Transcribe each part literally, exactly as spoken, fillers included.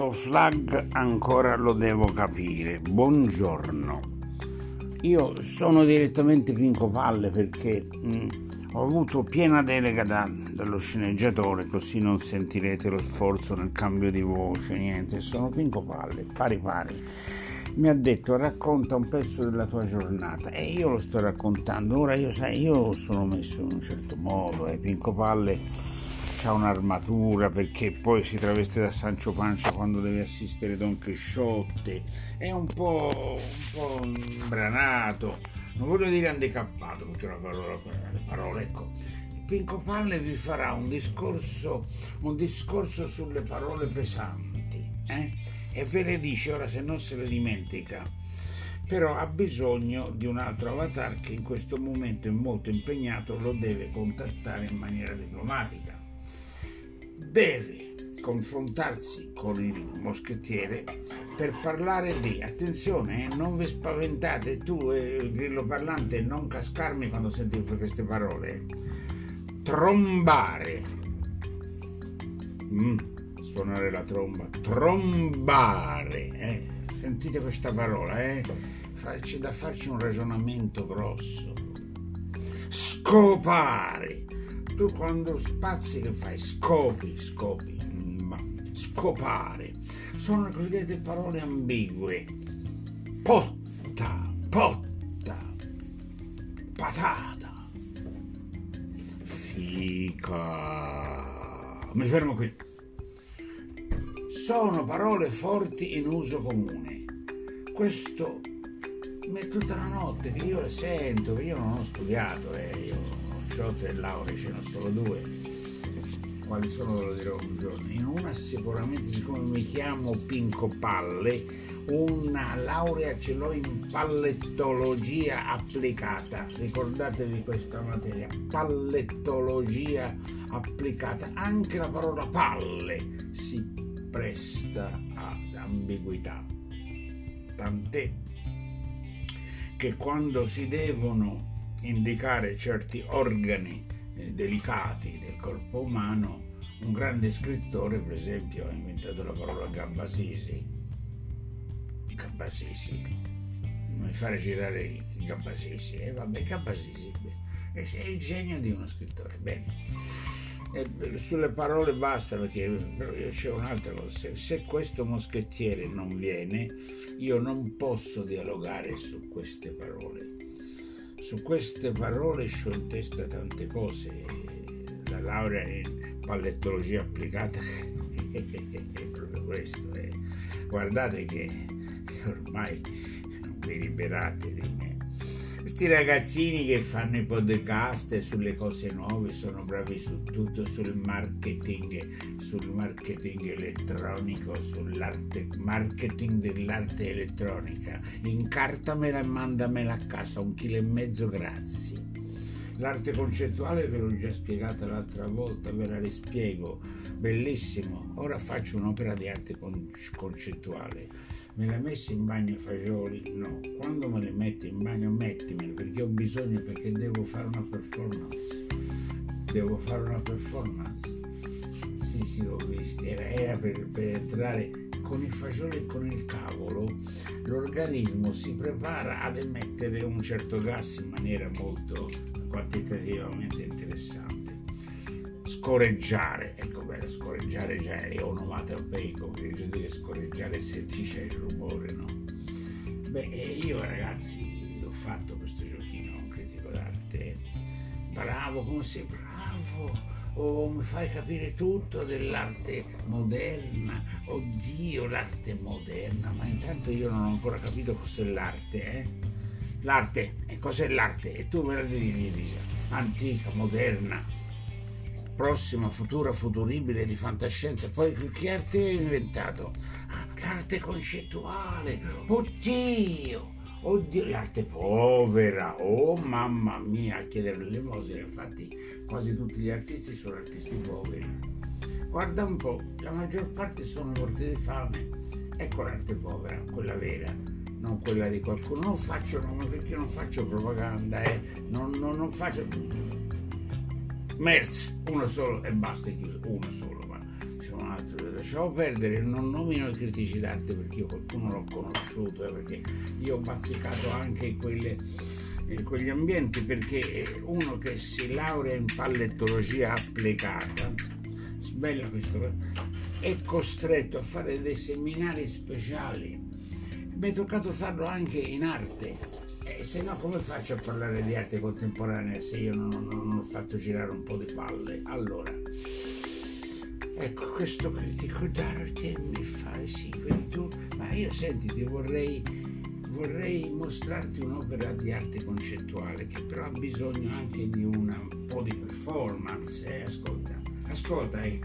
Questo slang ancora lo devo capire. Buongiorno. Io sono direttamente Pinco Palle perché mh, ho avuto piena delega da, dallo sceneggiatore, così non sentirete lo sforzo nel cambio di voce, niente. Sono Pinco Palle, pari pari. Mi ha detto racconta un pezzo della tua giornata e io lo sto raccontando. Ora io sai, io sono messo in un certo modo e eh, Pinco Palle c'ha un'armatura perché poi si traveste da Sancio Pancia quando deve assistere Don Chisciotte, è un po', un po' imbranato, non voglio dire handicappato, perché la parola, la parola, ecco. Pinco Palle vi farà un discorso, un discorso sulle parole pesanti, eh? E ve le dice, ora se non se le dimentica, però ha bisogno di un altro avatar che in questo momento è molto impegnato, lo deve contattare in maniera diplomatica. Deve confrontarsi con il moschettiere per parlare di, attenzione, eh, non vi spaventate tu, eh, grillo parlante, non cascarmi quando sentite queste parole, trombare, mm, suonare la tromba, trombare, eh. Sentite questa parola, eh. C'è da farci un ragionamento grosso, scopare. Tu quando spazi che fai? Scopi, scopi, scopare. Sono le cosiddette parole ambigue. Potta, potta, patata, fica. Mi fermo qui. Sono parole forti in uso comune. Questo è tutta la notte che io le sento, che io non ho studiato, eh, io... tre lauree, ce ne sono due, quali sono ve lo dirò un giorno. In una sicuramente, siccome mi chiamo Pinco Palle, una laurea ce l'ho in pallettologia applicata, ricordatevi questa materia, pallettologia applicata. Anche la parola palle si presta ad ambiguità, tant'è che quando si devono indicare certi organi eh, delicati del corpo umano, un grande scrittore per esempio ha inventato la parola gambasisi. Gambasisi, mi fare girare il gambasisi, e eh, vabbè, gambasisi beh, è il genio di uno scrittore. Bene, e sulle parole basta, perché però io c'è un'altra cosa, se, se questo moschettiere non viene io non posso dialogare su queste parole. Su queste parole c'ho in testa tante cose, la laurea in pallettologia applicata è proprio questo, eh. Guardate che ormai non vi liberate di me. Questi ragazzini che fanno i podcast sulle cose nuove sono bravi su tutto, sul marketing, sul marketing elettronico, sull'arte, marketing dell'arte elettronica. Incartamela e mandamela a casa, un chilo e mezzo, grazie. L'arte concettuale ve l'ho già spiegata l'altra volta, ve la rispiego, bellissimo. Ora faccio un'opera di arte con- concettuale. Me l'ha messa in bagno i fagioli? No. Quando me le metti in bagno mettimele, perché ho bisogno, perché devo fare una performance. Devo fare una performance. Sì, sì, l'ho vista. Era, era per, per entrare con i fagioli e con il cavolo. L'organismo si prepara ad emettere un certo gas in maniera molto quantitativamente interessante. Scorreggiare, ecco, bene, scorreggiare già è onomatopeico, perché dire scorreggiare se ci c'è il rumore, no? Beh, io ragazzi l'ho fatto questo giochino, un critico d'arte, bravo, come sei bravo, oh, mi fai capire tutto dell'arte moderna, oddio l'arte moderna, ma intanto io non ho ancora capito cos'è l'arte, eh? L'arte, e cos'è l'arte? E tu me la devi dire, antica, moderna, prossima, futura, futuribile, di fantascienza, poi che arte hai inventato? L'arte concettuale, oddio, oddio, l'arte povera, oh mamma mia, a chiedere l'elemosina, infatti quasi tutti gli artisti sono artisti poveri, guarda un po', la maggior parte sono morti di fame, ecco l'arte povera, quella vera. Non quella di qualcuno, non faccio nome perché non faccio propaganda, eh. non, non, non faccio merz, uno solo e basta, è chiuso, uno solo, ma siamo qualcun altro. Lasciamo perdere, non nomino i critici d'arte perché io qualcuno l'ho conosciuto, eh, perché io ho bazzicato anche quelle, in quegli ambienti, perché uno che si laurea in pallettologia applicata, bello questo, è costretto a fare dei seminari speciali. Mi è toccato farlo anche in arte, eh, se no come faccio a parlare di arte contemporanea se io non, non, non ho fatto girare un po' di palle? Allora, ecco, questo critico d'arte mi fa, sì, vedi tu, ma io sentiti, vorrei, vorrei mostrarti un'opera di arte concettuale che però ha bisogno anche di una, un po' di performance, eh, ascolta, ascolta, eh.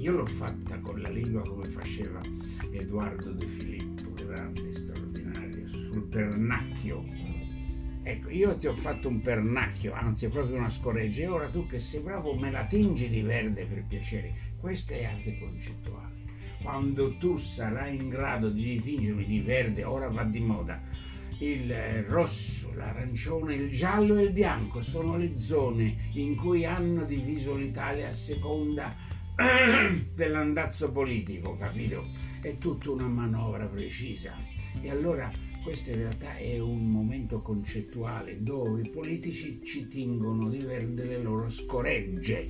Io l'ho fatta con la lingua come faceva Edoardo De Filippo, grande, straordinario, sul pernacchio. Ecco, io ti ho fatto un pernacchio, anzi proprio una scoreggia, e ora tu che sei bravo me la tingi di verde per piacere. Questa è arte concettuale. Quando tu sarai in grado di dipingermi di verde, ora va di moda, il rosso, l'arancione, il giallo e il bianco sono le zone in cui hanno diviso l'Italia a seconda dell'andazzo politico, capito? È tutta una manovra precisa. E allora questo in realtà è un momento concettuale dove i politici ci tingono di verde le loro scoregge,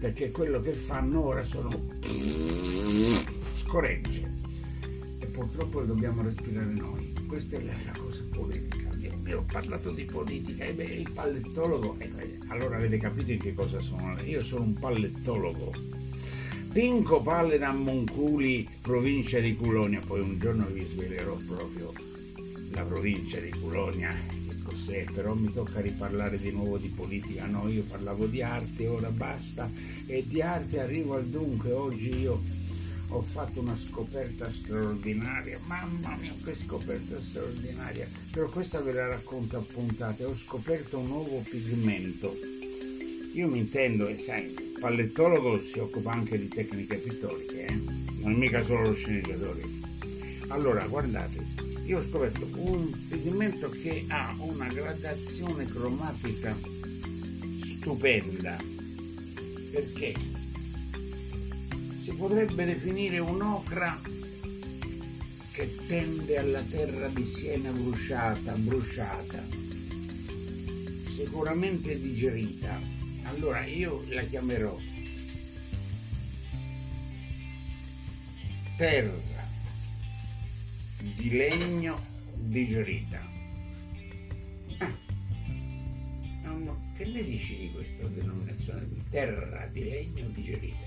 perché quello che fanno ora sono scoregge e purtroppo le dobbiamo respirare noi. Questa è la cosa politica. Io ho parlato di politica e beh, il pallettologo, eh, allora avete capito che cosa sono. Io sono un pallettologo. Pinco Palle da Monculi, provincia di Culonia, poi un giorno vi svelerò proprio la provincia di Culonia, che cos'è, però mi tocca riparlare di nuovo di politica, no? Io parlavo di arte, ora basta, e di arte arrivo al dunque. Oggi io ho fatto una scoperta straordinaria, mamma mia che scoperta straordinaria, però questa ve la racconto a puntate. Ho scoperto un nuovo pigmento. Io mi intendo, e sai, il pallettologo si occupa anche di tecniche pittoriche, eh? Non è mica solo lo sceneggiatore. Allora, guardate, io ho scoperto un pigmento che ha una gradazione cromatica stupenda, perché si potrebbe definire un'ocra che tende alla terra di Siena bruciata, bruciata, sicuramente digerita. Allora io la chiamerò terra di legno digerita. Ah, no, che ne dici di questa denominazione di terra di legno digerita?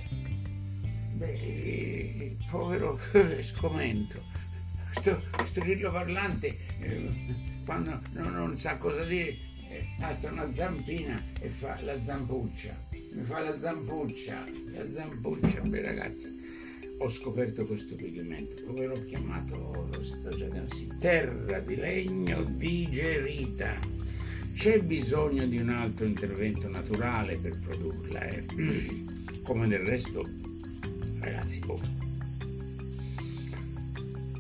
Beh, il povero scomento, sto, sto grilloparlante, quando non, non sa cosa dire, alza una zampina e fa la zampuccia, mi fa la zampuccia, la zampuccia. Beh ragazzi, ho scoperto questo pigmento, come l'ho chiamato, lo sto già sì, terra di legno digerita. C'è bisogno di un altro intervento naturale per produrla, eh? Come del resto, ragazzi, oh.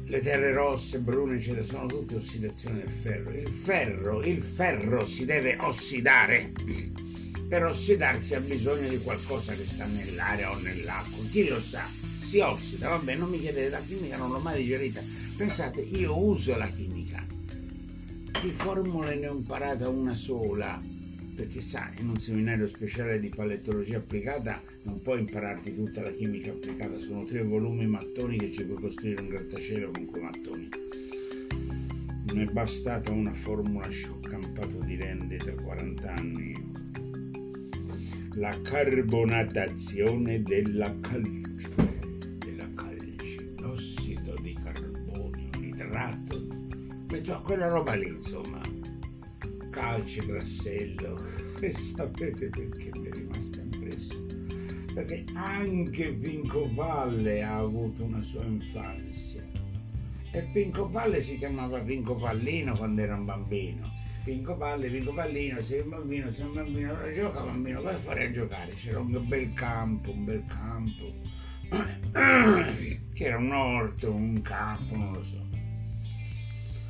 Le terre rosse, brune, eccetera, sono tutte ossidazione del ferro. Il ferro, il ferro si deve ossidare. Per ossidarsi ha bisogno di qualcosa che sta nell'aria o nell'acqua. Chi lo sa? Si ossida, vabbè, non mi chiedete la chimica, non l'ho mai digerita. Pensate, io uso la chimica. Di formule ne ho imparata una sola, perché sa, in un seminario speciale di pallettologia applicata non puoi impararti tutta la chimica applicata, sono tre volumi mattoni che ci puoi costruire un grattacielo con quei mattoni. Non è bastata una formula scioccampada di rende da quaranta anni, la carbonatazione della calcite, della calcite, l'ossido di carbonio, l'idrato, cioè quella roba lì, insomma, calce, grassello. E sapete perché mi è rimasto impresso? Perché anche Pinco Palle ha avuto una sua infanzia, e Pinco Palle si chiamava Pinco Pallino quando era un bambino. Pinco Palle, Pinco Pallino, sei un bambino, sei un bambino, ora gioca bambino, vai a fare a giocare. C'era un bel campo, un bel campo che era un orto, un campo, non lo so.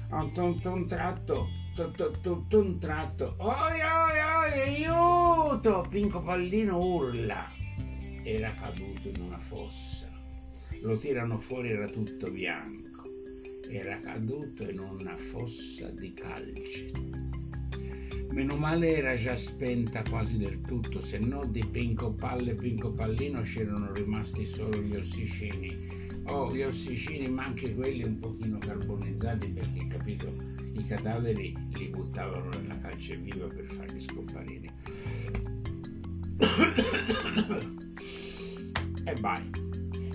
A un tratto tutto un tratto, oi oi oi, aiuto! Pinco Pallino urla. Era caduto in una fossa. Lo tirano fuori, era tutto bianco. Era caduto in una fossa di calcite. Meno male era già spenta quasi del tutto, se no di Pinco Palle e Pinco Pallino c'erano rimasti solo gli ossicini. Oh, gli ossicini, ma anche quelli un pochino carbonizzati, perché, capito, i cadaveri li buttavano nella calce viva per farli scomparire. E vai,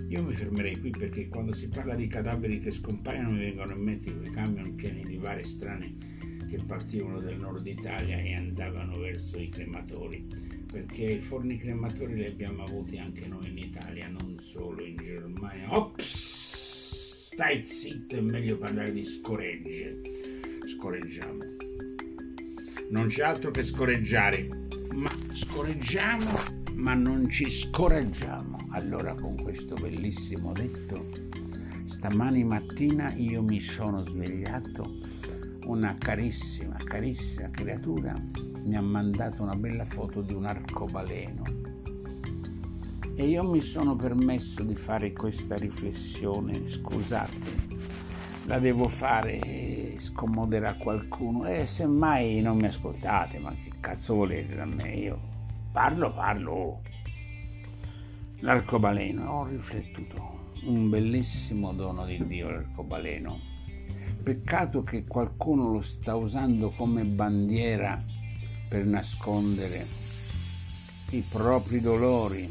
io mi fermerei qui, perché quando si parla di cadaveri che scompaiono mi vengono in mente quei camion pieni di varie strane che partivano dal nord Italia e andavano verso i crematori, perché i forni crematori li abbiamo avuti anche noi in Italia, non solo in Germania. Ops! Stai zitto, è meglio parlare di scoregge. Scoreggiamo. Non c'è altro che scoreggiare, ma scoreggiamo, ma non ci scoraggiamo. Allora, con questo bellissimo detto, stamani mattina io mi sono svegliato. Una carissima, carissima creatura mi ha mandato una bella foto di un arcobaleno e io mi sono permesso di fare questa riflessione. Scusate, la devo fare, scomoderà qualcuno e semmai non mi ascoltate, ma che cazzo volete da me? Io parlo, parlo. L'arcobaleno, ho riflettuto, un bellissimo dono di Dio l'arcobaleno. Peccato che qualcuno lo sta usando come bandiera per nascondere i propri dolori,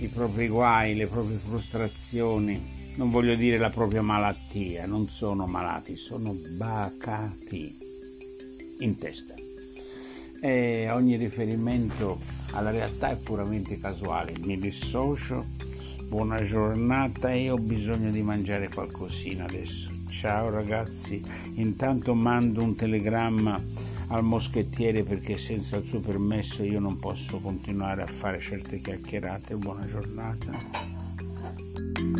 i propri guai, le proprie frustrazioni, non voglio dire la propria malattia, non sono malati, sono bacati in testa. E ogni riferimento alla realtà è puramente casuale, mi dissocio, buona giornata e ho bisogno di mangiare qualcosina adesso. Ciao ragazzi, intanto mando un telegramma al moschettiere perché senza il suo permesso io non posso continuare a fare certe chiacchierate. Buona giornata.